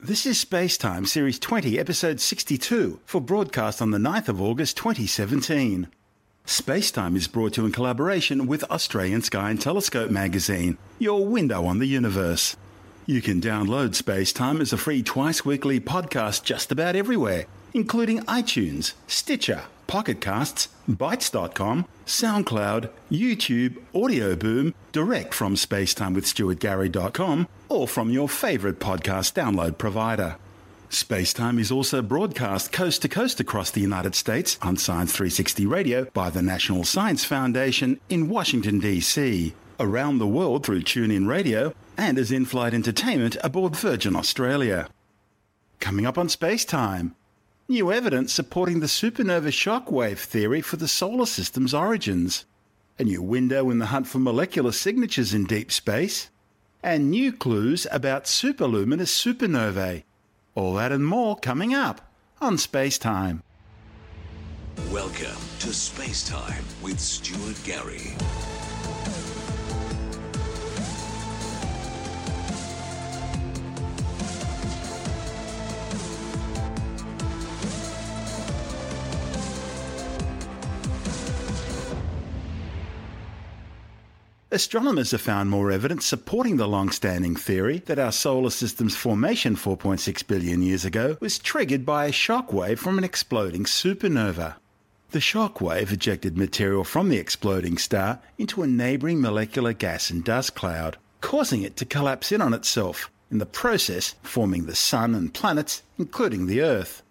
This is Space Time, Series 20, Episode 62, for broadcast on the 9th of August 2017. Space Time is brought to you in collaboration with Australian Sky and Telescope magazine, your window on the universe. You can download Space Time as a free twice-weekly podcast just about everywhere, including iTunes, Stitcher, Pocket Casts, Bytes.com, SoundCloud, YouTube, Audio Boom, direct from spacetimewithstuartgarry.com, or from your favourite podcast download provider. Spacetime is also broadcast coast to coast across the United States on Science 360 Radio by the National Science Foundation in Washington, D.C., around the world through TuneIn Radio, and as in-flight entertainment aboard Virgin Australia. Coming up on Spacetime, new evidence supporting the supernova shockwave theory for the solar system's origins, a new window in the hunt for molecular signatures in deep space, and new clues about superluminous supernovae. All that and more coming up on Spacetime. Welcome to Spacetime with Stuart Gary. Astronomers have found more evidence supporting the long-standing theory that our solar system's formation 4.6 billion years ago was triggered by a shockwave from an exploding supernova. The shockwave ejected material from the exploding star into a neighbouring molecular gas and dust cloud, causing it to collapse in on itself, in the process forming the Sun and planets, including the Earth.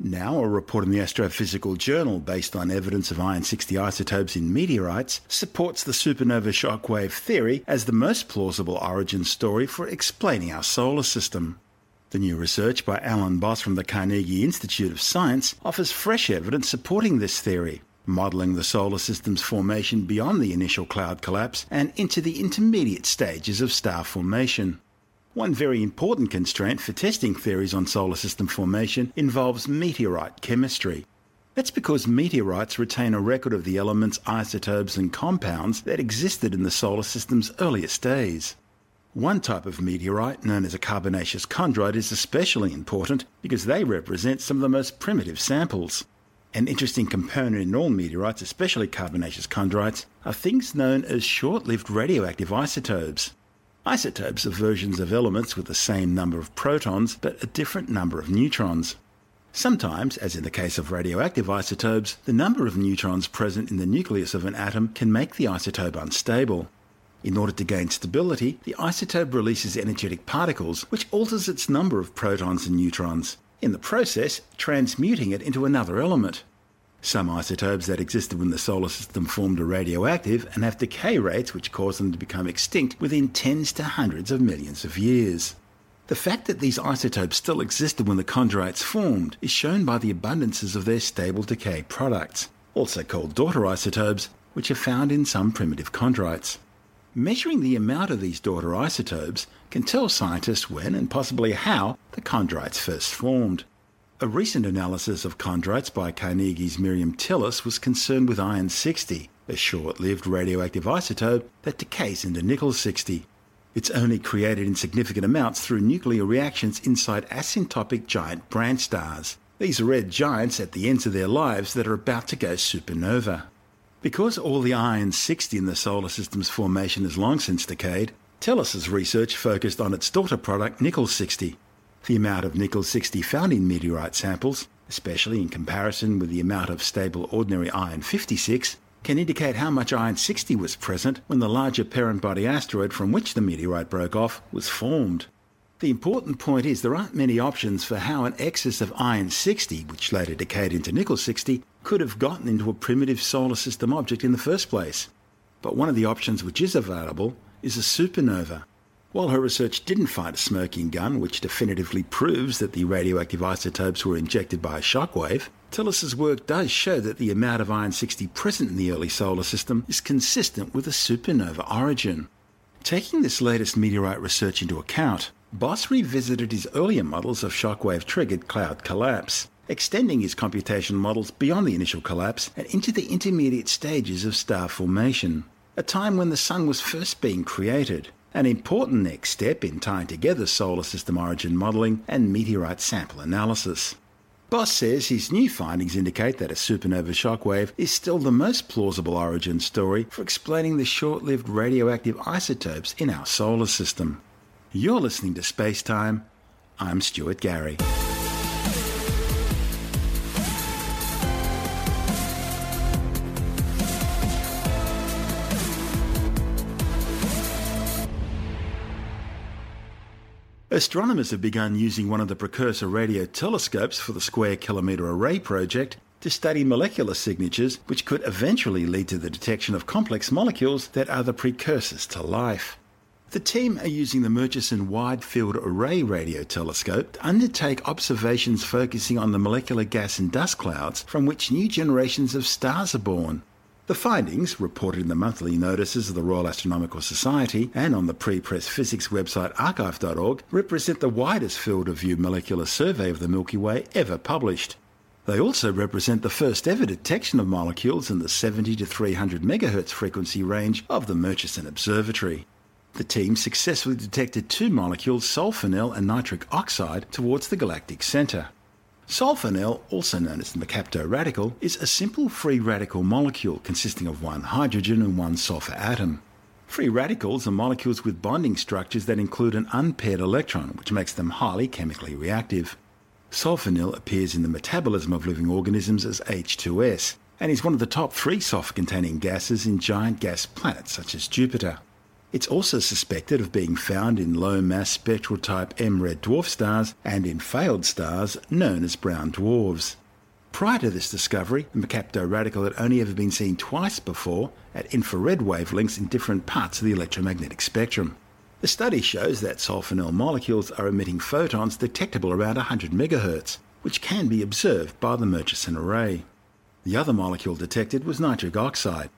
Now, a report in the Astrophysical Journal based on evidence of iron-60 isotopes in meteorites supports the supernova shockwave theory as the most plausible origin story for explaining our solar system. The new research by Alan Boss from the Carnegie Institute of Science offers fresh evidence supporting this theory, modelling the solar system's formation beyond the initial cloud collapse and into the intermediate stages of star formation. One very important constraint for testing theories on solar system formation involves meteorite chemistry. That's because meteorites retain a record of the elements, isotopes and compounds that existed in the solar system's earliest days. One type of meteorite, known as a carbonaceous chondrite, is especially important because they represent some of the most primitive samples. An interesting component in all meteorites, especially carbonaceous chondrites, are things known as short-lived radioactive isotopes. Isotopes are versions of elements with the same number of protons but a different number of neutrons. Sometimes, as in the case of radioactive isotopes, the number of neutrons present in the nucleus of an atom can make the isotope unstable. In order to gain stability, the isotope releases energetic particles, which alters its number of protons and neutrons, in the process transmuting it into another element. Some isotopes that existed when the solar system formed are radioactive and have decay rates which cause them to become extinct within tens to hundreds of millions of years. The fact that these isotopes still existed when the chondrites formed is shown by the abundances of their stable decay products, also called daughter isotopes, which are found in some primitive chondrites. Measuring the amount of these daughter isotopes can tell scientists when and possibly how the chondrites first formed. A recent analysis of chondrites by Carnegie's Miriam Tellus was concerned with iron-60, a short-lived radioactive isotope that decays into nickel-60. It's only created in significant amounts through nuclear reactions inside asymptotic giant branch stars. These are red giants at the ends of their lives that are about to go supernova. Because all the iron-60 in the solar system's formation has long since decayed, Tellus's research focused on its daughter product, nickel-60. The amount of nickel-60 found in meteorite samples, especially in comparison with the amount of stable ordinary iron-56, can indicate how much iron-60 was present when the larger parent body asteroid from which the meteorite broke off was formed. The important point is there aren't many options for how an excess of iron-60, which later decayed into nickel-60, could have gotten into a primitive solar system object in the first place. But one of the options which is available is a supernova. While her research didn't find a smoking gun, which definitively proves that the radioactive isotopes were injected by a shockwave, Tellus's work does show that the amount of iron-60 present in the early solar system is consistent with a supernova origin. Taking this latest meteorite research into account, Boss revisited his earlier models of shockwave-triggered cloud collapse, extending his computational models beyond the initial collapse and into the intermediate stages of star formation, a time when the Sun was first being created, an important next step in tying together solar system origin modelling and meteorite sample analysis. Boss says his new findings indicate that a supernova shockwave is still the most plausible origin story for explaining the short-lived radioactive isotopes in our solar system. You're listening to Space Time. I'm Stuart Gary. Astronomers have begun using one of the precursor radio telescopes for the Square Kilometre Array project to study molecular signatures which could eventually lead to the detection of complex molecules that are the precursors to life. The team are using the Murchison Wide Field Array radio telescope to undertake observations focusing on the molecular gas and dust clouds from which new generations of stars are born. The findings, reported in the monthly notices of the Royal Astronomical Society and on the pre-press physics website archive.org, represent the widest field of view molecular survey of the Milky Way ever published. They also represent the first ever detection of molecules in the 70 to 300 MHz frequency range of the Murchison Observatory. The team successfully detected two molecules, sulfonyl and nitric oxide, towards the galactic centre. Sulfonyl, also known as the mercapto radical, is a simple free radical molecule consisting of one hydrogen and one sulfur atom. Free radicals are molecules with bonding structures that include an unpaired electron, which makes them highly chemically reactive. Sulfonyl appears in the metabolism of living organisms as H2S, and is one of the top 3 sulfur-containing gases in giant gas planets such as Jupiter. It's also suspected of being found in low-mass spectral type M red dwarf stars and in failed stars known as brown dwarfs. Prior to this discovery, the mercapto radical had only ever been seen twice before at infrared wavelengths in different parts of the electromagnetic spectrum. The study shows that sulfonyl molecules are emitting photons detectable around 100 MHz, which can be observed by the Murchison Array. The other molecule detected was nitric oxide.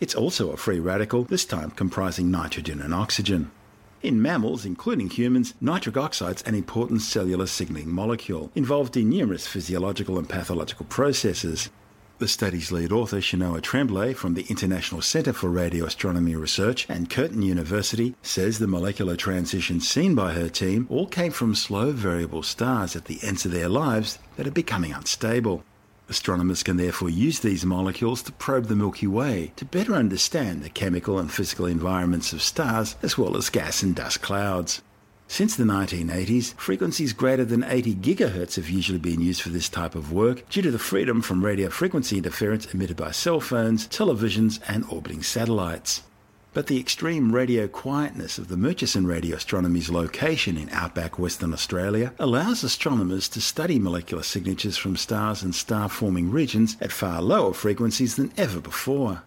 It's also a free radical, this time comprising nitrogen and oxygen. In mammals, including humans, nitric oxide's an important cellular signalling molecule, involved in numerous physiological and pathological processes. The study's lead author, Chenoa Tremblay, from the International Centre for Radio Astronomy Research and Curtin University, says the molecular transitions seen by her team all came from slow variable stars at the ends of their lives that are becoming unstable. Astronomers can therefore use these molecules to probe the Milky Way to better understand the chemical and physical environments of stars as well as gas and dust clouds. Since the 1980s, frequencies greater than 80 gigahertz have usually been used for this type of work due to the freedom from radio frequency interference emitted by cell phones, televisions and orbiting satellites. But the extreme radio quietness of the Murchison Radio Astronomy's location in outback Western Australia allows astronomers to study molecular signatures from stars and star-forming regions at far lower frequencies than ever before.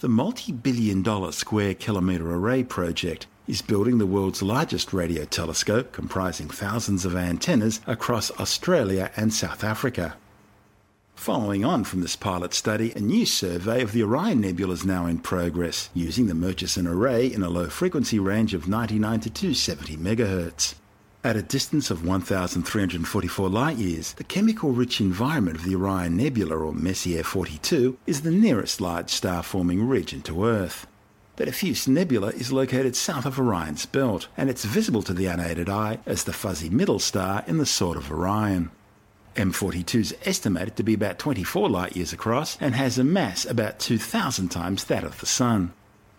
The multi-billion-dollar Square Kilometre Array project is building the world's largest radio telescope comprising thousands of antennas across Australia and South Africa. Following on from this pilot study, a new survey of the Orion Nebula is now in progress, using the Murchison Array in a low-frequency range of 99 to 270 MHz. At a distance of 1,344 light-years, the chemical-rich environment of the Orion Nebula, or Messier 42, is the nearest large star-forming region to Earth. The diffuse nebula is located south of Orion's belt, and it's visible to the unaided eye as the fuzzy middle star in the Sword of Orion. M42 is estimated to be about 24 light-years across and has a mass about 2,000 times that of the Sun.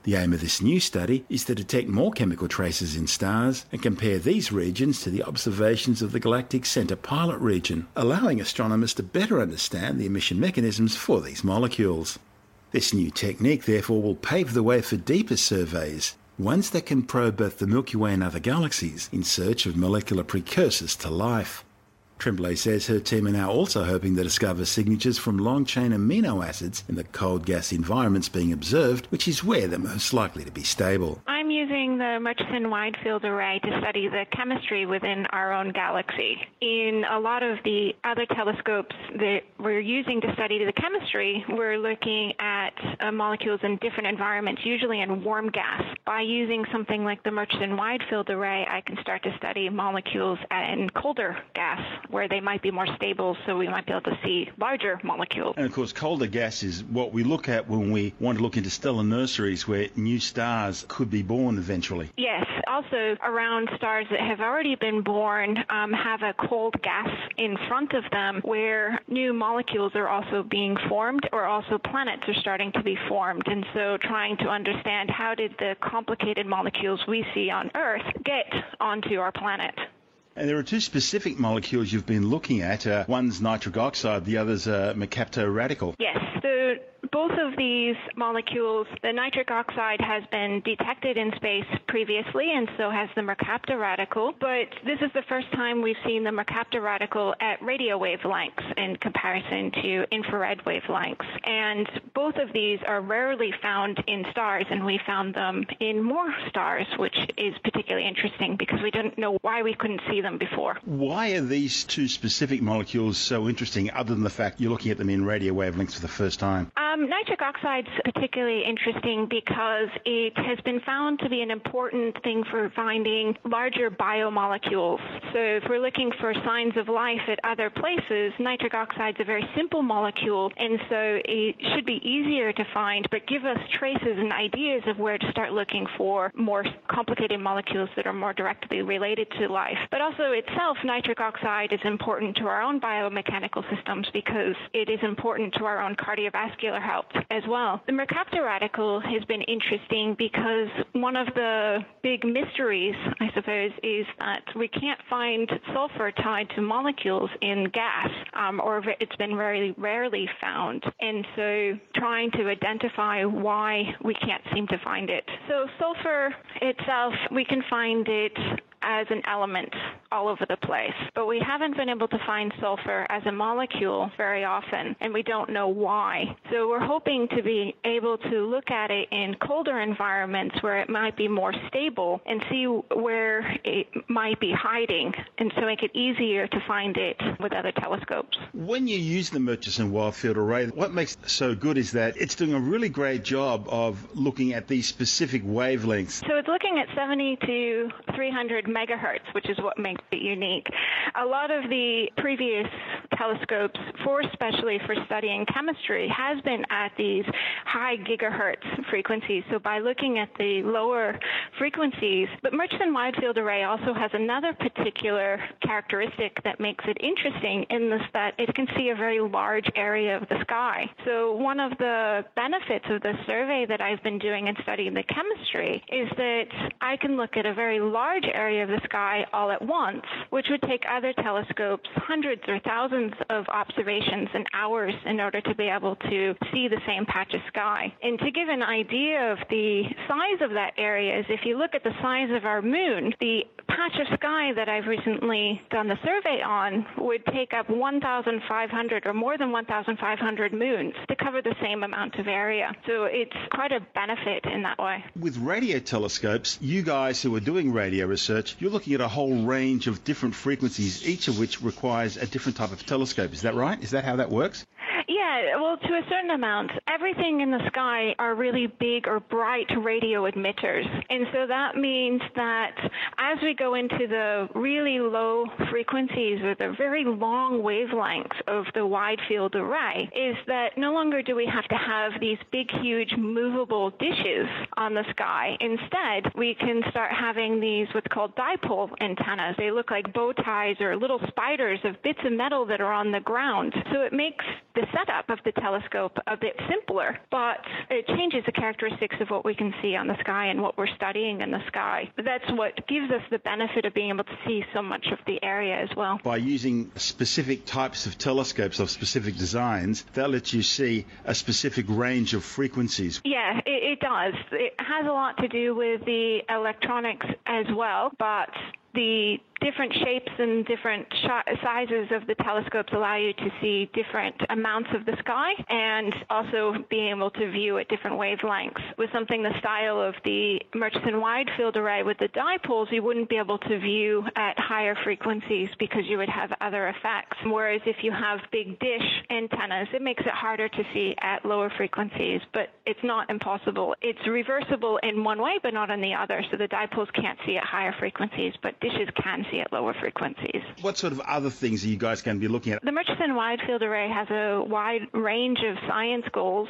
The aim of this new study is to detect more chemical traces in stars and compare these regions to the observations of the Galactic Centre Pilot Region, allowing astronomers to better understand the emission mechanisms for these molecules. This new technique, therefore, will pave the way for deeper surveys, ones that can probe both the Milky Way and other galaxies in search of molecular precursors to life. Tremblay says her team are now also hoping to discover signatures from long-chain amino acids in the cold gas environments being observed, which is where they're most likely to be stable. I'm using the Murchison Wide Field Array to study the chemistry within our own galaxy. In a lot of the other telescopes that we're using to study the chemistry, we're looking at molecules in different environments, usually in warm gas. By using something like the Murchison Wide Field Array, I can start to study molecules in colder gas, where they might be more stable, so we might be able to see larger molecules. And of course, colder gas is what we look at when we want to look into stellar nurseries where new stars could be born eventually. naturally. Yes. Also, around stars that have already been born have a cold gas in front of them where new molecules are also being formed, or also planets are starting to be formed. And so trying to understand how did the complicated molecules we see on Earth get onto our planet. And there are two specific molecules you've been looking at. One's nitric oxide, the other's a mercapto radical. Yes. So both of these molecules, the nitric oxide has been detected in space previously, and so has the mercapto radical. But this is the first time we've seen the mercapto radical at radio wavelengths in comparison to infrared wavelengths. And both of these are rarely found in stars, and we found them in more stars, which is particularly interesting because we don't know why we couldn't see them before. Why are these two specific molecules so interesting, other than the fact you're looking at them in radio wavelengths for the first time? Nitric oxide is particularly interesting because it has been found to be an important thing for finding larger biomolecules. So if we're looking for signs of life at other places, nitric oxide is a very simple molecule, and so it should be easier to find, but give us traces and ideas of where to start looking for more complicated molecules that are more directly related to life. But also itself, nitric oxide is important to our own biomechanical systems because it is important to our own cardiovascular health as well. The mercapto radical has been interesting because one of the big mysteries, I suppose, is that we can't find sulfur tied to molecules in gas, or it's been very rarely found. And so trying to identify why we can't seem to find it. So sulfur itself, we can find it as an element all over the place, but we haven't been able to find sulfur as a molecule very often, and we don't know why. So we're hoping to be able to look at it in colder environments where it might be more stable and see where it might be hiding, and so make it easier to find it with other telescopes. When you use the Murchison Wide Field Array, what makes it so good is that it's doing a really great job of looking at these specific wavelengths. So it's looking at 70 to 300 megahertz, which is what makes it unique. A lot of the previous telescopes, especially for studying chemistry, has been at these high gigahertz frequencies, so by looking at the lower frequencies. But Murchison Wide Field Array also has another particular characteristic that makes it interesting in this, that it can see a very large area of the sky. So one of the benefits of the survey that I've been doing and studying the chemistry is that I can look at a very large area of the sky all at once, which would take other telescopes hundreds or thousands of observations and hours in order to be able to see the same patch of sky. And to give an idea of the size of that area is if you look at the size of our moon, the patch of sky that I've recently done the survey on would take up 1,500 or more than 1,500 moons to cover the same amount of area. So it's quite a benefit in that way. With radio telescopes, you guys who are doing radio research, you're looking at a whole range of different frequencies, each of which requires a different type of telescope. Is that right? Is that how that works? Yeah, well, to a certain amount. Everything in the sky are really big or bright radio emitters. And so that means that as we go into the really low frequencies or the very long wavelengths of the wide field array, is that no longer do we have to have these big, huge, movable dishes on the sky. Instead, we can start having these what's called dipole antennas. They look like bow ties or little spiders of bits of metal that are on the ground. So it makes the setup of the telescope a bit simpler, but it changes the characteristics of what we can see on the sky and what we're studying in the sky. That's what gives us the benefit of being able to see so much of the area as well. By using specific types of telescopes of specific designs, they'll let you see a specific range of frequencies. Yeah, it does. It has a lot to do with the electronics as well, but the different shapes and different sizes of the telescopes allow you to see different amounts of the sky and also being able to view at different wavelengths. With something the style of the Murchison Wide Field Array with the dipoles, you wouldn't be able to view at higher frequencies because you would have other effects. Whereas if you have big dish antennas, it makes it harder to see at lower frequencies, but it's not impossible. It's reversible in one way, but not in the other. So the dipoles can't see at higher frequencies, but dishes can see at lower frequencies. What sort of other things are you guys going to be looking at? The Murchison Wide Field Array has a wide range of science goals.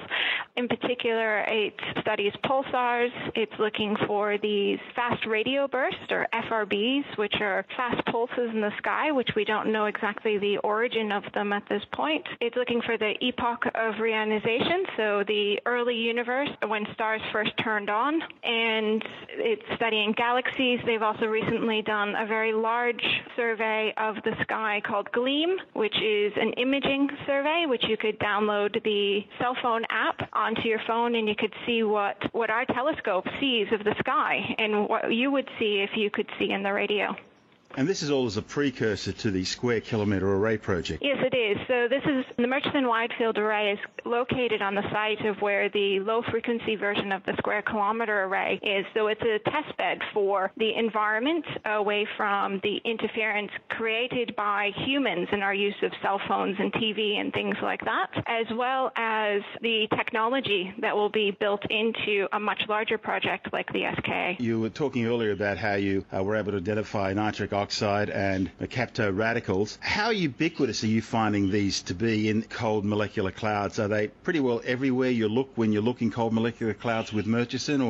In particular, it studies pulsars. It's looking for these fast radio bursts, or FRBs, which are fast pulses in the sky, which we don't know exactly the origin of them at this point. It's looking for the epoch of reionization, so the early universe when stars first turned on. And it's studying galaxies. They've also recently done a very large survey of the sky called GLEAM, which is an imaging survey, which you could download the cell phone app onto your phone, and you could see what our telescope sees of the sky and what you would see if you could see in the radio. And this is all as a precursor to the Square Kilometre Array project. Yes, it is. So this is the Murchison Wide Field Array is located on the site of where the low-frequency version of the Square Kilometre Array is. So it's a test bed for the environment away from the interference created by humans and our use of cell phones and TV and things like that, as well as the technology that will be built into a much larger project like the SKA. You were talking earlier about how you were able to identify nitric oxide and the capto radicals. How ubiquitous are you finding these to be in cold molecular clouds? Are they pretty well everywhere you look when you look in cold molecular clouds with Murchison,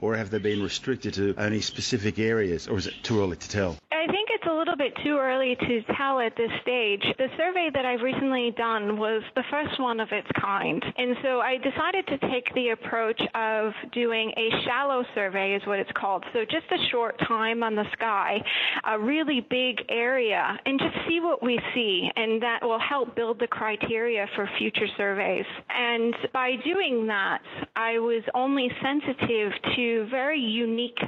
or have they been restricted to only specific areas, or is it too early to tell? I think it's a little bit too early to tell at this stage. The survey that I've recently done was the first one of its kind, and so I decided to take the approach of doing a shallow survey, is what it's called. So just a short time on the sky, a really big area, and just see what we see, and that will help build the criteria for future surveys. And by doing that, I was only sensitive to very unique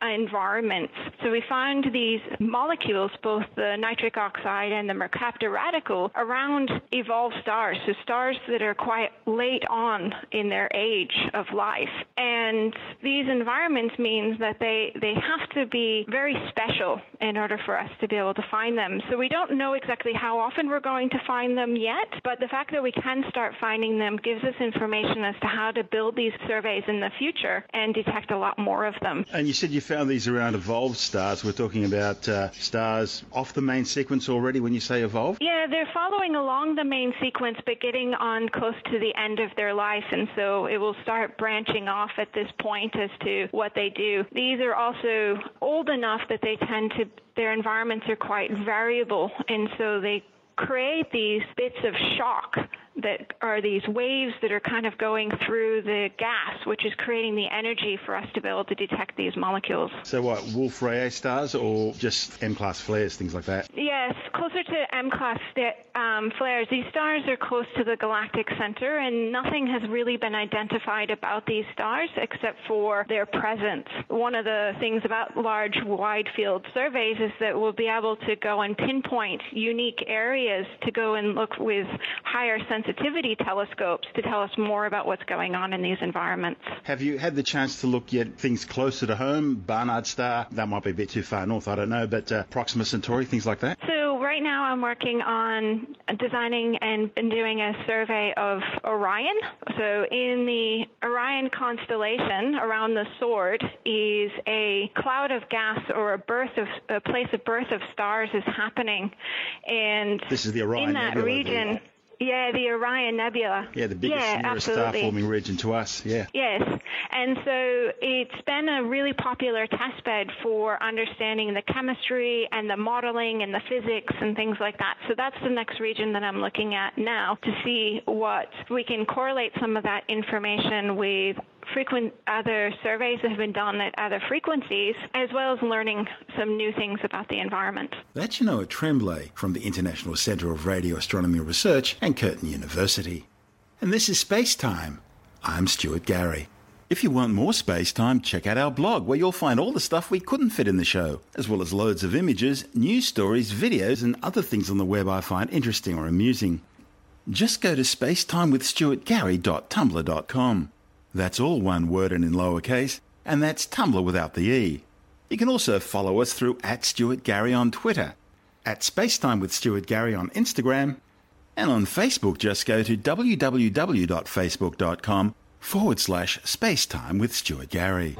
environments. So we find these molecules, both the nitric oxide and the mercaptor radical, around evolved stars, so stars that are quite late on in their age of life. And these environments means that they have to be very special in order for us to be able to find them. So we don't know exactly how often we're going to find them yet, but the fact that we can start finding them gives us information as to how to build these surveys in the future and detect a lot more of them. And you said you found these around evolved stars. We're talking about stars off the main sequence already when you say evolved? Yeah, they're following along the main sequence but getting on close to the end of their life, and so it will start branching off at this point as to what they do. These are also old enough that they tend to, their environments are quite variable, and so they create these bits of shock that are these waves that are kind of going through the gas, which is creating the energy for us to be able to detect these molecules. So what, Wolf-Rayet stars or just M-class flares, things like that? Yes, closer to M-class flares. These stars are close to the galactic center, and nothing has really been identified about these stars except for their presence. One of the things about large wide-field surveys is that we'll be able to go and pinpoint unique areas to go and look with higher sensitivity telescopes to tell us more about what's going on in these environments. Have you had the chance to look yet things closer to home? Barnard Star, that might be a bit too far north, I don't know, but Proxima Centauri, things like that? So right now I'm working on designing and doing a survey of Orion. So in the Orion constellation around the sword is a cloud of gas, or a place of birth of stars is happening. And this is the Orion Nebula. In that region. Yeah, the Orion Nebula. Yeah, the biggest nearest star-forming region to us, yeah. Yes, and so it's been a really popular testbed for understanding the chemistry and the modeling and the physics and things like that. So that's the next region that I'm looking at now to see what we can correlate some of that information with frequent other surveys that have been done at other frequencies, as well as learning some new things about the environment. That's Chenoa Tremblay from the International Centre of Radio Astronomy Research and Curtin University. And this is Space Time. I'm Stuart Gary. If you want more Space Time, check out our blog, where you'll find all the stuff we couldn't fit in the show, as well as loads of images, news stories, videos, and other things on the web I find interesting or amusing. Just go to spacetimewithstuartgary.tumblr.com. That's all one word and in lowercase, and that's Tumblr without the E. You can also follow us through @StuartGary on Twitter, @SpaceTimeWithStuartGary on Instagram, and on Facebook just go to www.facebook.com/SpaceTimeWithStuartGary.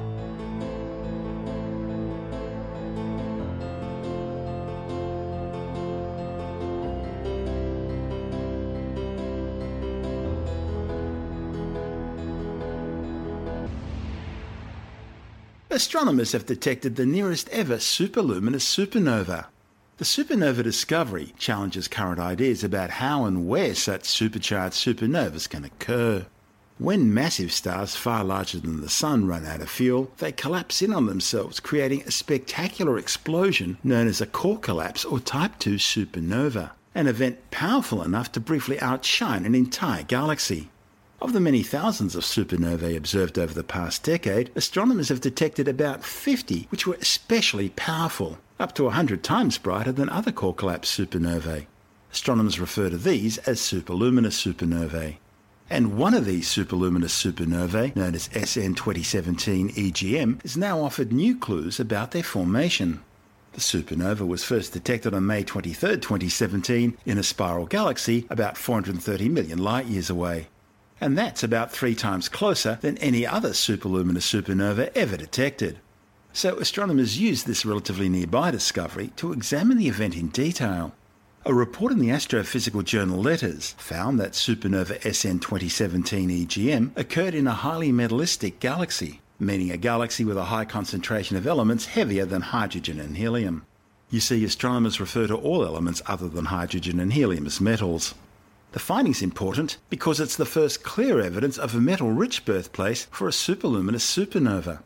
astronomers have detected the nearest ever superluminous supernova. The supernova discovery challenges current ideas about how and where such supercharged supernovas can occur. When massive stars far larger than the Sun run out of fuel, they collapse in on themselves, creating a spectacular explosion known as a core collapse or Type II supernova, an event powerful enough to briefly outshine an entire galaxy. Of the many thousands of supernovae observed over the past decade, astronomers have detected about 50 which were especially powerful, up to 100 times brighter than other core collapse supernovae. Astronomers refer to these as superluminous supernovae. And one of these superluminous supernovae, known as SN2017egm, has now offered new clues about their formation. The supernova was first detected on May 23, 2017, in a spiral galaxy about 430 million light-years away. And that's about 3 times closer than any other superluminous supernova ever detected. So astronomers used this relatively nearby discovery to examine the event in detail. A report in the Astrophysical Journal Letters found that supernova SN2017egm occurred in a highly metallistic galaxy, meaning a galaxy with a high concentration of elements heavier than hydrogen and helium. You see, astronomers refer to all elements other than hydrogen and helium as metals. The finding's important because it's the first clear evidence of a metal-rich birthplace for a superluminous supernova.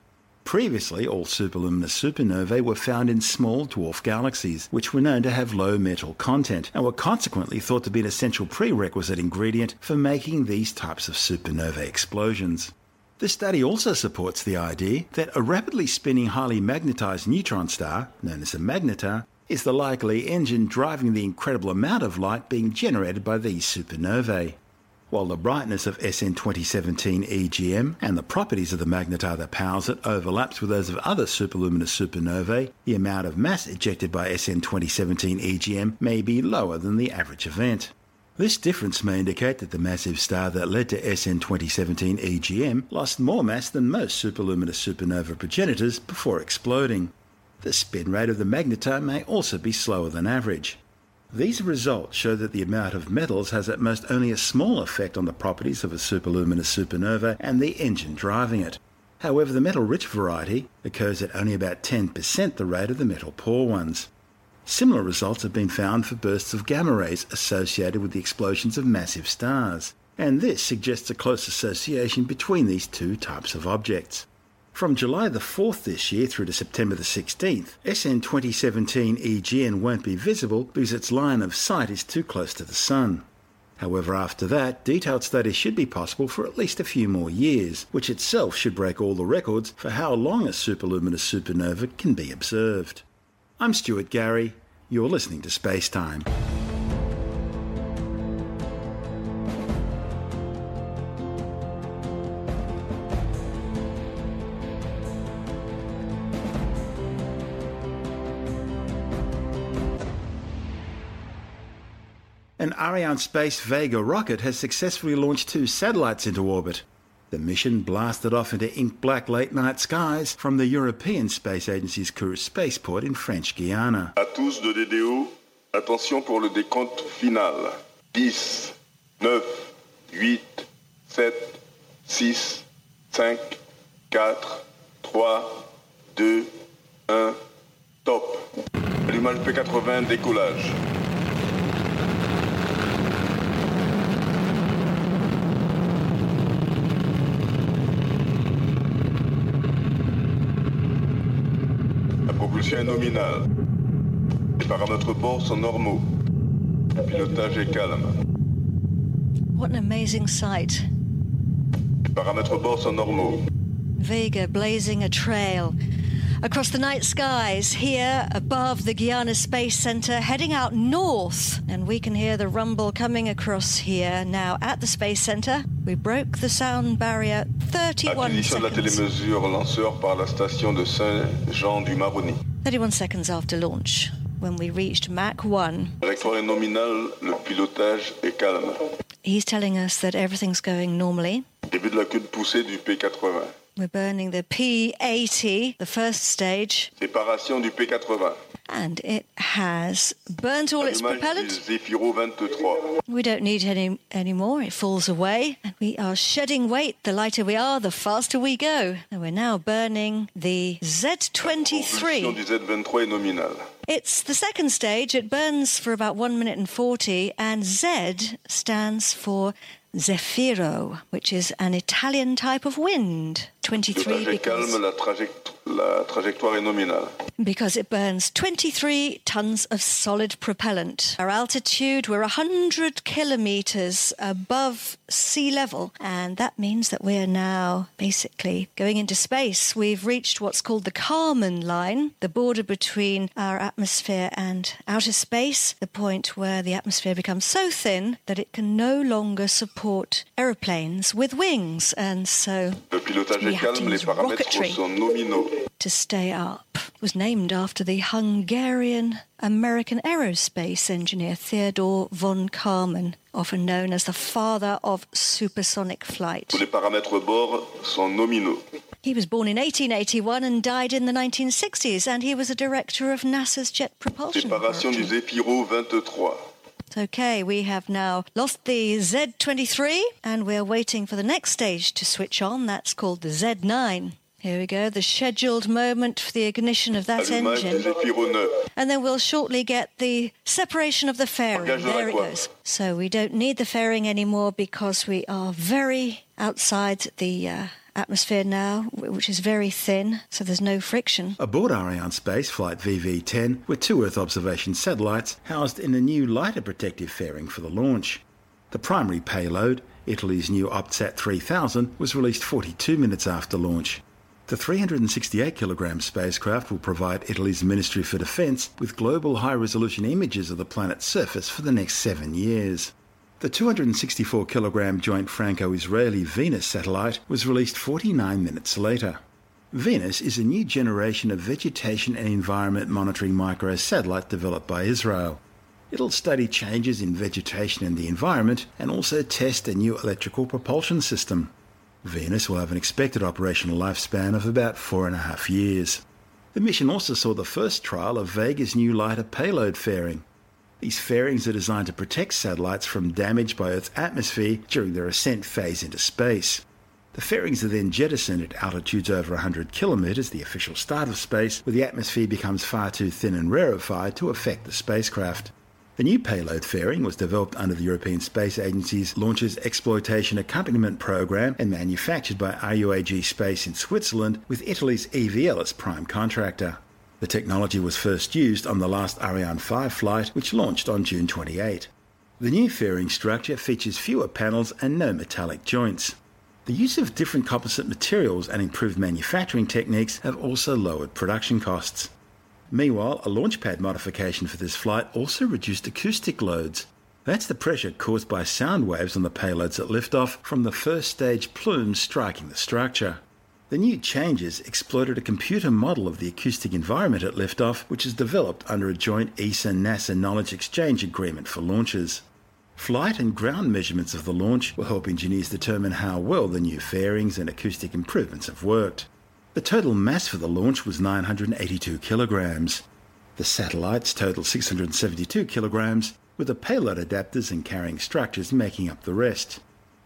Previously, all superluminous supernovae were found in small dwarf galaxies, which were known to have low metal content and were consequently thought to be an essential prerequisite ingredient for making these types of supernovae explosions. This study also supports the idea that a rapidly spinning highly magnetized neutron star, known as a magnetar, is the likely engine driving the incredible amount of light being generated by these supernovae. While the brightness of SN2017egm and the properties of the magnetar that powers it overlaps with those of other superluminous supernovae, the amount of mass ejected by SN2017egm may be lower than the average event. This difference may indicate that the massive star that led to SN2017egm lost more mass than most superluminous supernova progenitors before exploding. The spin rate of the magnetar may also be slower than average. These results show that the amount of metals has at most only a small effect on the properties of a superluminous supernova and the engine driving it. However, the metal-rich variety occurs at only about 10% the rate of the metal-poor ones. Similar results have been found for bursts of gamma rays associated with the explosions of massive stars, and this suggests a close association between these two types of objects. From July the 4th this year through to September the 16th, SN2017egm won't be visible because its line of sight is too close to the Sun. However, after that, detailed studies should be possible for at least a few more years, which itself should break all the records for how long a superluminous supernova can be observed. I'm Stuart Gary. You're listening to Space Time. An Ariane Space Vega rocket has successfully launched 2 satellites into orbit. The mission blasted off into ink-black late-night skies from the European Space Agency's Kourou spaceport in French Guiana. À tous de DDO, attention pour le décompte final. 10, 9, 8, 7, 6, 5, 4, 3, 2, 1, top. Allumage P80, décollage. Nominal. Les paramètres bords sont normaux. Le pilotage est calme. What an amazing sight. Les paramètres bords sont normaux. Vega blazing a trail across the night skies here above the Guiana Space Centre, heading out north. And we can hear the rumble coming across here now at the Space Centre. We broke the sound barrier 31 seconds. 31 seconds after launch, when we reached Mach 1. He's telling us that everything's going normally. We're burning the P80, the first stage. and it has burnt all its propellant. We don't need any more. It falls away. We are shedding weight. The lighter we are, the faster we go. And we're now burning the Z23. It's the second stage. It burns for about 1 minute and 40, and Z stands for Zefiro, which is an Italian type of wind. 23 because it burns 23 tons of solid propellant. Our altitude, we're 100 kilometres above sea level, and that means that we're now basically going into space. We've reached what's called the Kármán line, the border between our atmosphere and outer space, the point where the atmosphere becomes so thin that it can no longer support aeroplanes with wings, and so we have to use rocketry to stay up. It was named after the Hungarian-American aerospace engineer Theodor von Kármán, often known as the father of supersonic flight. He was born in 1881 and died in the 1960s, and he was a director of NASA's Jet Propulsion Laboratory. Okay, we have now lost the Z23, and we're waiting for the next stage to switch on. That's called the Z9. Here we go, the scheduled moment for the ignition of that engine. And then we'll shortly get the separation of the fairing. There it goes. So we don't need the fairing anymore because we are very outside the atmosphere now, which is very thin, so there's no friction. Aboard Ariane Space Flight VV-10 were two Earth observation satellites housed in a new lighter protective fairing for the launch. The primary payload, Italy's new OptSat 3000, was released 42 minutes after launch. The 368-kilogram spacecraft will provide Italy's Ministry for Defence with global high-resolution images of the planet's surface for the next 7 years. The 264-kilogram joint Franco-Israeli Venus satellite was released 49 minutes later. Venus is a new generation of vegetation and environment monitoring microsatellite developed by Israel. It'll study changes in vegetation and the environment and also test a new electrical propulsion system. Venus will have an expected operational lifespan of about 4.5 years. The mission also saw the first trial of Vega's new lighter payload fairing. These fairings are designed to protect satellites from damage by Earth's atmosphere during their ascent phase into space. The fairings are then jettisoned at altitudes over 100 kilometres, the official start of space, where the atmosphere becomes far too thin and rarefied to affect the spacecraft. The new payload fairing was developed under the European Space Agency's Launches Exploitation Accompaniment Programme and manufactured by RUAG Space in Switzerland with Italy's EVL as prime contractor. The technology was first used on the last Ariane 5 flight, which launched on June 28. The new fairing structure features fewer panels and no metallic joints. The use of different composite materials and improved manufacturing techniques have also lowered production costs. Meanwhile, a launch pad modification for this flight also reduced acoustic loads. That's the pressure caused by sound waves on the payloads at liftoff from the first stage plume striking the structure. The new changes exploited a computer model of the acoustic environment at liftoff, which is developed under a joint ESA-NASA knowledge exchange agreement for launches. Flight and ground measurements of the launch will help engineers determine how well the new fairings and acoustic improvements have worked. The total mass for the launch was 982 kilograms. The satellites total 672 kilograms, with the payload adapters and carrying structures making up the rest.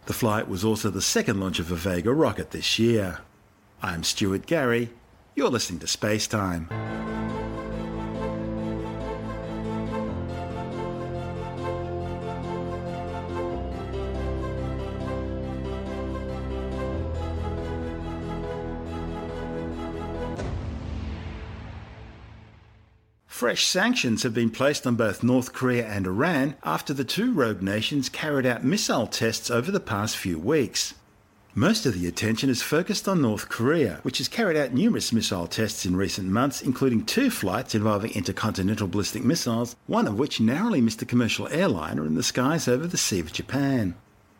The flight was also the second launch of a Vega rocket this year. I'm Stuart Gary. You're listening to Space Time. Fresh sanctions have been placed on both North Korea and Iran after the two rogue nations carried out missile tests over the past few weeks. Most of the attention is focused on North Korea, which has carried out numerous missile tests in recent months, including two flights involving intercontinental ballistic missiles, one of which narrowly missed a commercial airliner in the skies over the Sea of Japan.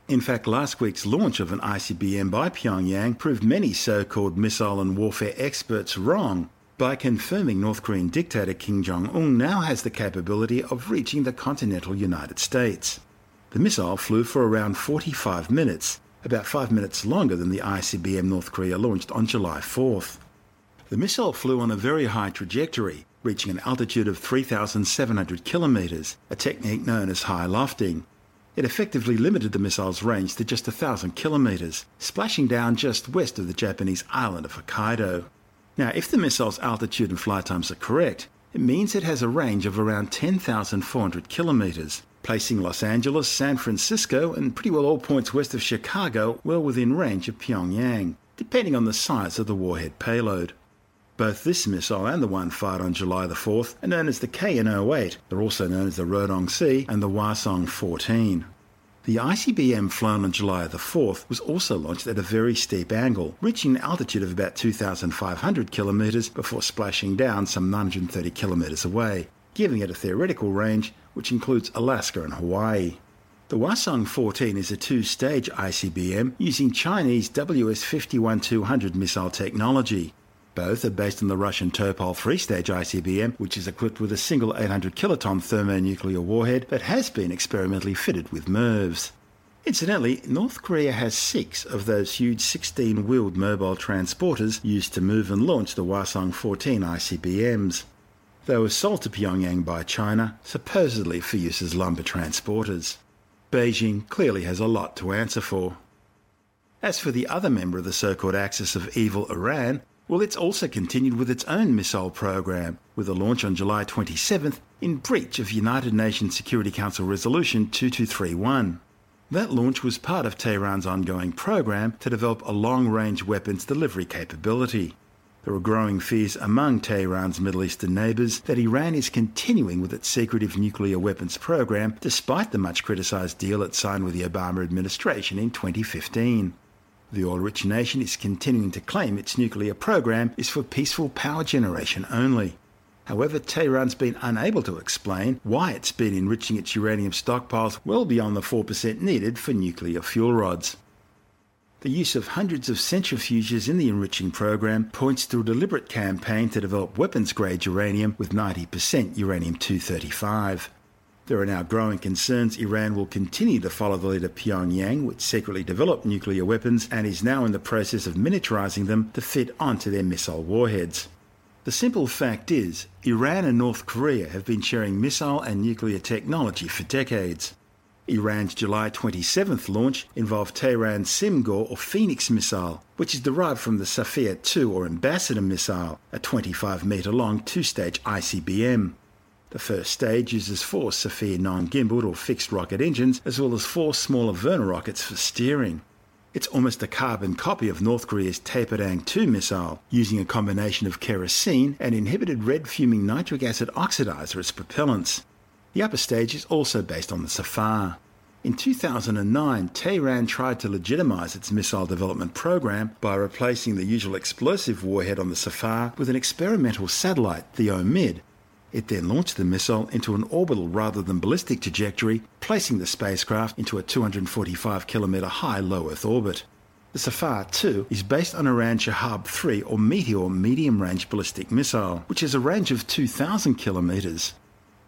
In fact, last week's launch of an ICBM by Pyongyang proved many so-called missile and warfare experts wrong by confirming North Korean dictator Kim Jong-un now has the capability of reaching the continental United States. The missile flew for around 45 minutes, about 5 minutes longer than the ICBM North Korea launched on July 4th. The missile flew on a very high trajectory, reaching an altitude of 3,700 kilometres, a technique known as high lofting. It effectively limited the missile's range to just 1,000 kilometres, splashing down just west of the Japanese island of Hokkaido. Now, if the missile's altitude and flight times are correct, it means it has a range of around 10,400 kilometres, placing Los Angeles, San Francisco, and pretty well all points west of Chicago well within range of Pyongyang, depending on the size of the warhead payload. Both this missile and the one fired on July the 4th are known as the KN-08. They're also known as the Rodong-C and the Hwasong-14. The ICBM flown on July the 4th was also launched at a very steep angle, reaching an altitude of about 2,500 kilometres before splashing down some 930 kilometres away, giving it a theoretical range which includes Alaska and Hawaii. The Hwasong-14 is a two-stage ICBM using Chinese WS-51-200 missile technology. Both are based on the Russian Topol three-stage ICBM, which is equipped with a single 800-kiloton thermonuclear warhead that has been experimentally fitted with MIRVs. Incidentally, North Korea has 6 of those huge 16-wheeled mobile transporters used to move and launch the Hwasong-14 ICBMs. They were sold to Pyongyang by China, supposedly for use as lumber transporters. Beijing clearly has a lot to answer for. As for the other member of the so-called axis of evil, Iran, well, it's also continued with its own missile program, with a launch on July 27th in breach of United Nations Security Council Resolution 2231. That launch was part of Tehran's ongoing program to develop a long-range weapons delivery capability. There are growing fears among Tehran's Middle Eastern neighbours that Iran is continuing with its secretive nuclear weapons program despite the much-criticised deal it signed with the Obama administration in 2015. The oil-rich nation is continuing to claim its nuclear program is for peaceful power generation only. However, Tehran's been unable to explain why it's been enriching its uranium stockpiles well beyond the 4% needed for nuclear fuel rods. The use of hundreds of centrifuges in the enriching program points to a deliberate campaign to develop weapons-grade uranium with 90% uranium-235. There are now growing concerns Iran will continue to follow the lead of Pyongyang, which secretly developed nuclear weapons and is now in the process of miniaturizing them to fit onto their missile warheads. The simple fact is, Iran and North Korea have been sharing missile and nuclear technology for decades. Iran's July 27th launch involved Tehran's Simorgh or Phoenix missile, which is derived from the Safir 2 or Ambassador missile, a 25-metre-long two-stage ICBM. The first stage uses 4 Safir non-gimbaled or fixed rocket engines as well as 4 smaller Verna rockets for steering. It's almost a carbon copy of North Korea's Taepodang 2 missile, using a combination of kerosene and inhibited red fuming nitric acid oxidizer as propellants. The upper stage is also based on the Safar. In 2009, Tehran tried to legitimise its missile development program by replacing the usual explosive warhead on the Safar with an experimental satellite, the OMID. It then launched the missile into an orbital rather than ballistic trajectory, placing the spacecraft into a 245-kilometre high low-Earth orbit. The Safar-2 is based on Iran's Shahab-3 or Meteor medium-range ballistic missile, which has a range of 2,000 kilometres.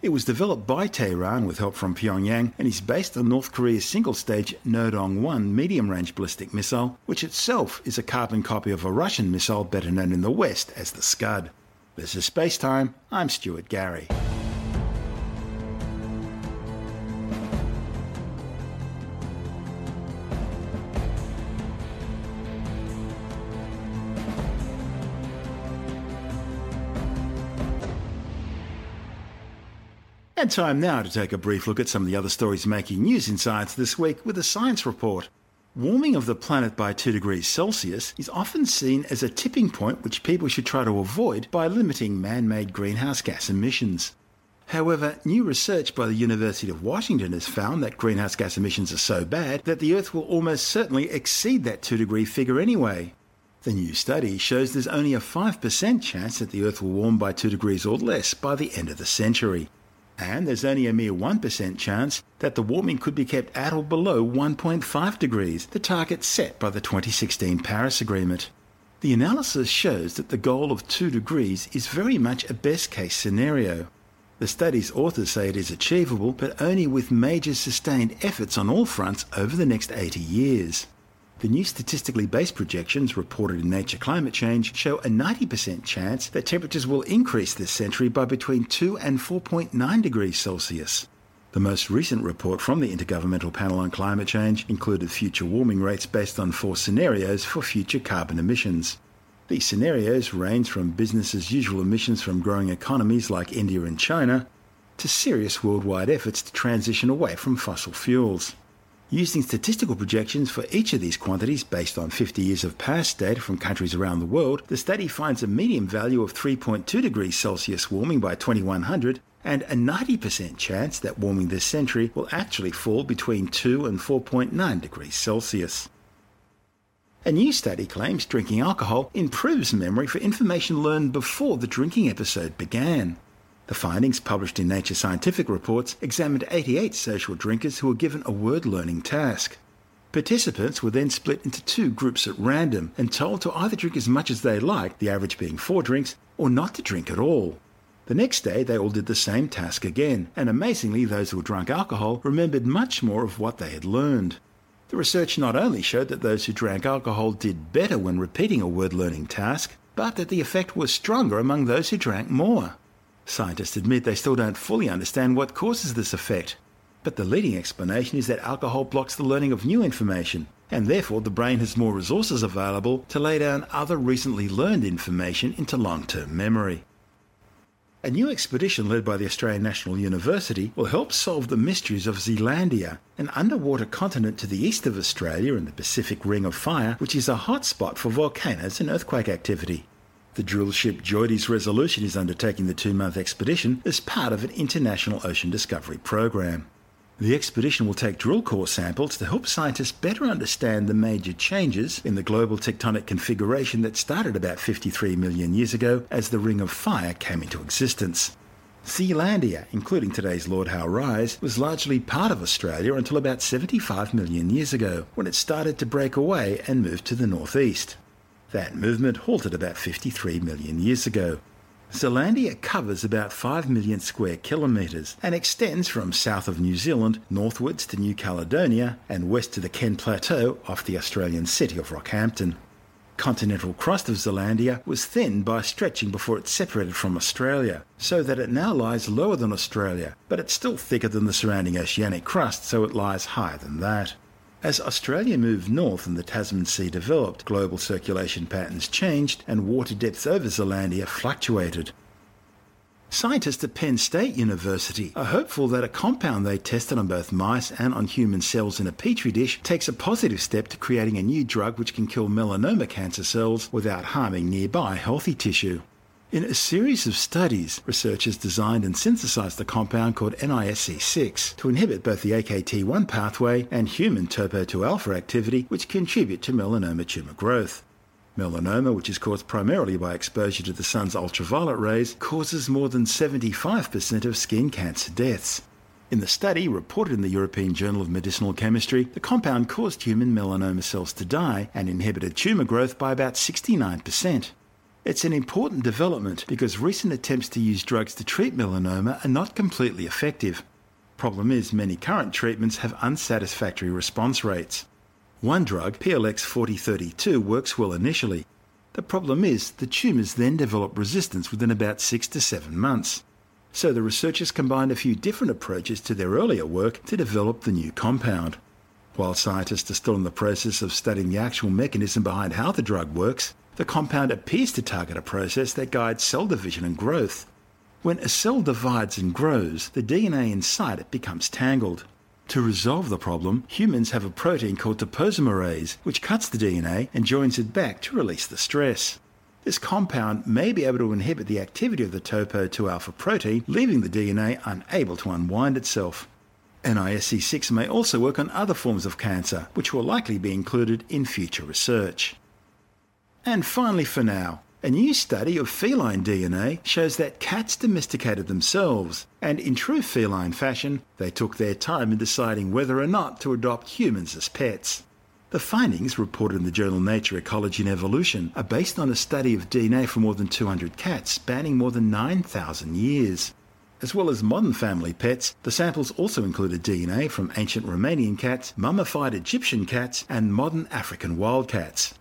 It was developed by Tehran with help from Pyongyang and is based on North Korea's single-stage Nodong-1 medium-range ballistic missile, which itself is a carbon copy of a Russian missile better known in the West as the Scud. This is Space Time. I'm Stuart Gary. And time now to take a brief look at some of the other stories making news in science this week with a science report. Warming of the planet by 2 degrees Celsius is often seen as a tipping point which people should try to avoid by limiting man-made greenhouse gas emissions. However, new research by the University of Washington has found that greenhouse gas emissions are so bad that the Earth will almost certainly exceed that 2-degree figure anyway. The new study shows there's only a 5% chance that the Earth will warm by 2 degrees or less by the end of the century. And there's only a mere 1% chance that the warming could be kept at or below 1.5 degrees, the target set by the 2016 Paris Agreement. The analysis shows that the goal of 2 degrees is very much a best-case scenario. The study's authors say it is achievable, but only with major sustained efforts on all fronts over the next 80 years. The new statistically based projections reported in Nature Climate Change show a 90% chance that temperatures will increase this century by between 2 and 4.9 degrees Celsius. The most recent report from the Intergovernmental Panel on Climate Change included future warming rates based on 4 scenarios for future carbon emissions. These scenarios range from business as usual emissions from growing economies like India and China to serious worldwide efforts to transition away from fossil fuels. Using statistical projections for each of these quantities based on 50 years of past data from countries around the world, the study finds a median value of 3.2 degrees Celsius warming by 2100 and a 90% chance that warming this century will actually fall between 2 and 4.9 degrees Celsius. A new study claims drinking alcohol improves memory for information learned before the drinking episode began. The findings, published in Nature Scientific Reports, examined 88 social drinkers who were given a word-learning task. Participants were then split into 2 groups at random and told to either drink as much as they liked, the average being 4 drinks, or not to drink at all. The next day, they all did the same task again, and amazingly, those who drank alcohol remembered much more of what they had learned. The research not only showed that those who drank alcohol did better when repeating a word-learning task, but that the effect was stronger among those who drank more. Scientists admit they still don't fully understand what causes this effect, but the leading explanation is that alcohol blocks the learning of new information, and therefore the brain has more resources available to lay down other recently learned information into long-term memory. A new expedition led by the Australian National University will help solve the mysteries of Zealandia, an underwater continent to the east of Australia in the Pacific Ring of Fire, which is a hotspot for volcanoes and earthquake activity. The drill ship Joyde's Resolution is undertaking the 2-month expedition as part of an international ocean discovery program. The expedition will take drill core samples to help scientists better understand the major changes in the global tectonic configuration that started about 53 million years ago as the Ring of Fire came into existence. Zealandia, including today's Lord Howe Rise, was largely part of Australia until about 75 million years ago, when it started to break away and move to the northeast. That movement halted about 53 million years ago. Zealandia covers about 5 million square kilometres and extends from south of New Zealand northwards to New Caledonia and west to the Ken Plateau off the Australian city of Rockhampton. Continental crust of Zealandia was thinned by stretching before it separated from Australia, so that it now lies lower than Australia, but it's still thicker than the surrounding oceanic crust, so it lies higher than that. As Australia moved north and the Tasman Sea developed, global circulation patterns changed and water depths over Zealandia fluctuated. Scientists at Penn State University are hopeful that a compound they tested on both mice and on human cells in a petri dish takes a positive step to creating a new drug which can kill melanoma cancer cells without harming nearby healthy tissue. In a series of studies, researchers designed and synthesized a compound called NISC6 to inhibit both the AKT1 pathway and human topo-2-alpha activity, which contribute to melanoma tumor growth. Melanoma, which is caused primarily by exposure to the sun's ultraviolet rays, causes more than 75% of skin cancer deaths. In the study, reported in the European Journal of Medicinal Chemistry, the compound caused human melanoma cells to die and inhibited tumor growth by about 69%. It's an important development because recent attempts to use drugs to treat melanoma are not completely effective. Problem is, many current treatments have unsatisfactory response rates. One drug, PLX 4032, works well initially. The problem is, the tumours then develop resistance within about 6 to 7 months. So the researchers combined a few different approaches to their earlier work to develop the new compound. While scientists are still in the process of studying the actual mechanism behind how the drug works, the compound appears to target a process that guides cell division and growth. When a cell divides and grows, the DNA inside it becomes tangled. To resolve the problem, humans have a protein called topoisomerase, which cuts the DNA and joins it back to release the stress. This compound may be able to inhibit the activity of the topo-2-alpha protein, leaving the DNA unable to unwind itself. NISC6 may also work on other forms of cancer, which will likely be included in future research. And finally for now, a new study of feline DNA shows that cats domesticated themselves, and in true feline fashion, they took their time in deciding whether or not to adopt humans as pets. The findings, reported in the journal Nature, Ecology and Evolution, are based on a study of DNA from more than 200 cats spanning more than 9,000 years. As well as modern family pets, the samples also included DNA from ancient Romanian cats, mummified Egyptian cats, and modern African wildcats.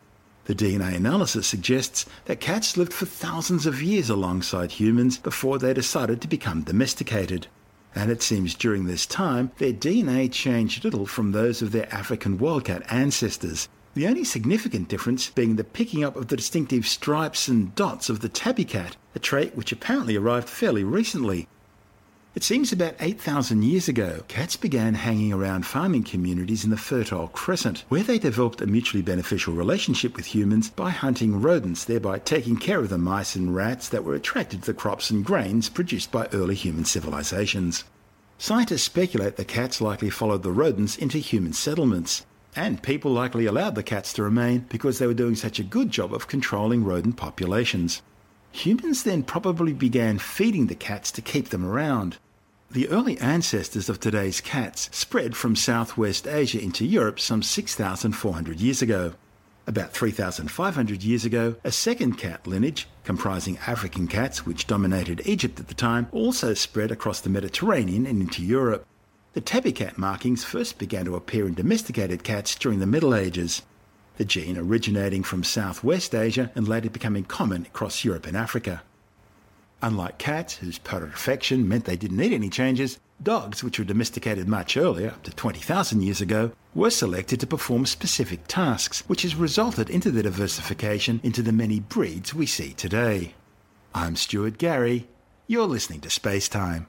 The DNA analysis suggests that cats lived for thousands of years alongside humans before they decided to become domesticated. And it seems during this time, their DNA changed little from those of their African wildcat ancestors, the only significant difference being the picking up of the distinctive stripes and dots of the tabby cat, a trait which apparently arrived fairly recently. It seems about 8,000 years ago, cats began hanging around farming communities in the Fertile Crescent, where they developed a mutually beneficial relationship with humans by hunting rodents, thereby taking care of the mice and rats that were attracted to the crops and grains produced by early human civilizations. Scientists speculate the cats likely followed the rodents into human settlements, and people likely allowed the cats to remain because they were doing such a good job of controlling rodent populations. Humans then probably began feeding the cats to keep them around. The early ancestors of today's cats spread from Southwest Asia into Europe some 6,400 years ago. About 3,500 years ago, a second cat lineage, comprising African cats which dominated Egypt at the time, also spread across the Mediterranean and into Europe. The tabby cat markings first began to appear in domesticated cats during the Middle Ages, the gene originating from Southwest Asia and later becoming common across Europe and Africa. Unlike cats, whose putrefaction meant they didn't need any changes, dogs, which were domesticated much earlier, up to 20,000 years ago, were selected to perform specific tasks, which has resulted into the diversification into the many breeds we see today. I'm Stuart Gary. You're listening to Space Time.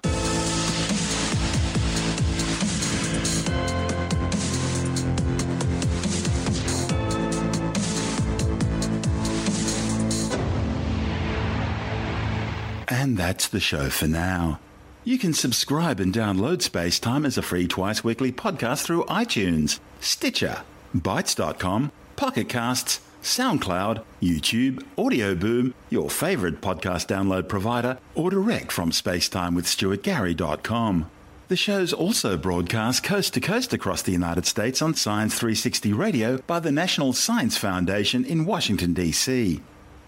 And that's the show for now. You can subscribe and download Space Time as a free twice-weekly podcast through iTunes, Stitcher, Bytes.com, Pocket Casts, SoundCloud, YouTube, Audio Boom, your favourite podcast download provider, or direct from spacetimewithstuartgary.com. The show's also broadcast coast-to-coast across the United States on Science 360 Radio by the National Science Foundation in Washington, D.C.,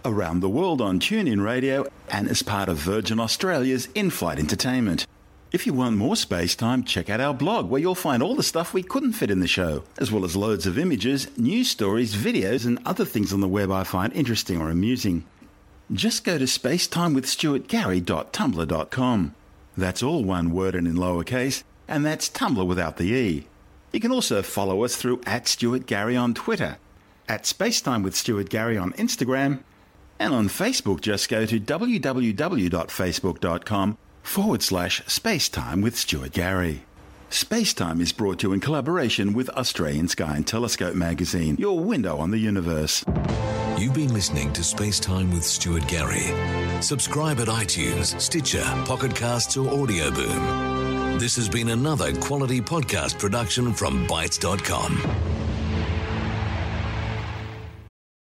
around the world on TuneIn Radio and as part of Virgin Australia's in-flight entertainment. If you want more Space Time, check out our blog where you'll find all the stuff we couldn't fit in the show, as well as loads of images, news stories, videos and other things on the web I find interesting or amusing. Just go to spacetimewithstuartgary.tumblr.com. That's all one word and in lowercase, and that's Tumblr without the E. You can also follow us through @StuartGary on Twitter, @SpaceTimeWithStuartGary on Instagram, and on Facebook, just go to www.facebook.com/Spacetime with Stuart Gary. Spacetime is brought to you in collaboration with Australian Sky and Telescope magazine, your window on the universe. You've been listening to Spacetime with Stuart Gary. Subscribe at iTunes, Stitcher, Pocket Casts or Audio Boom. This has been another quality podcast production from Bytes.com.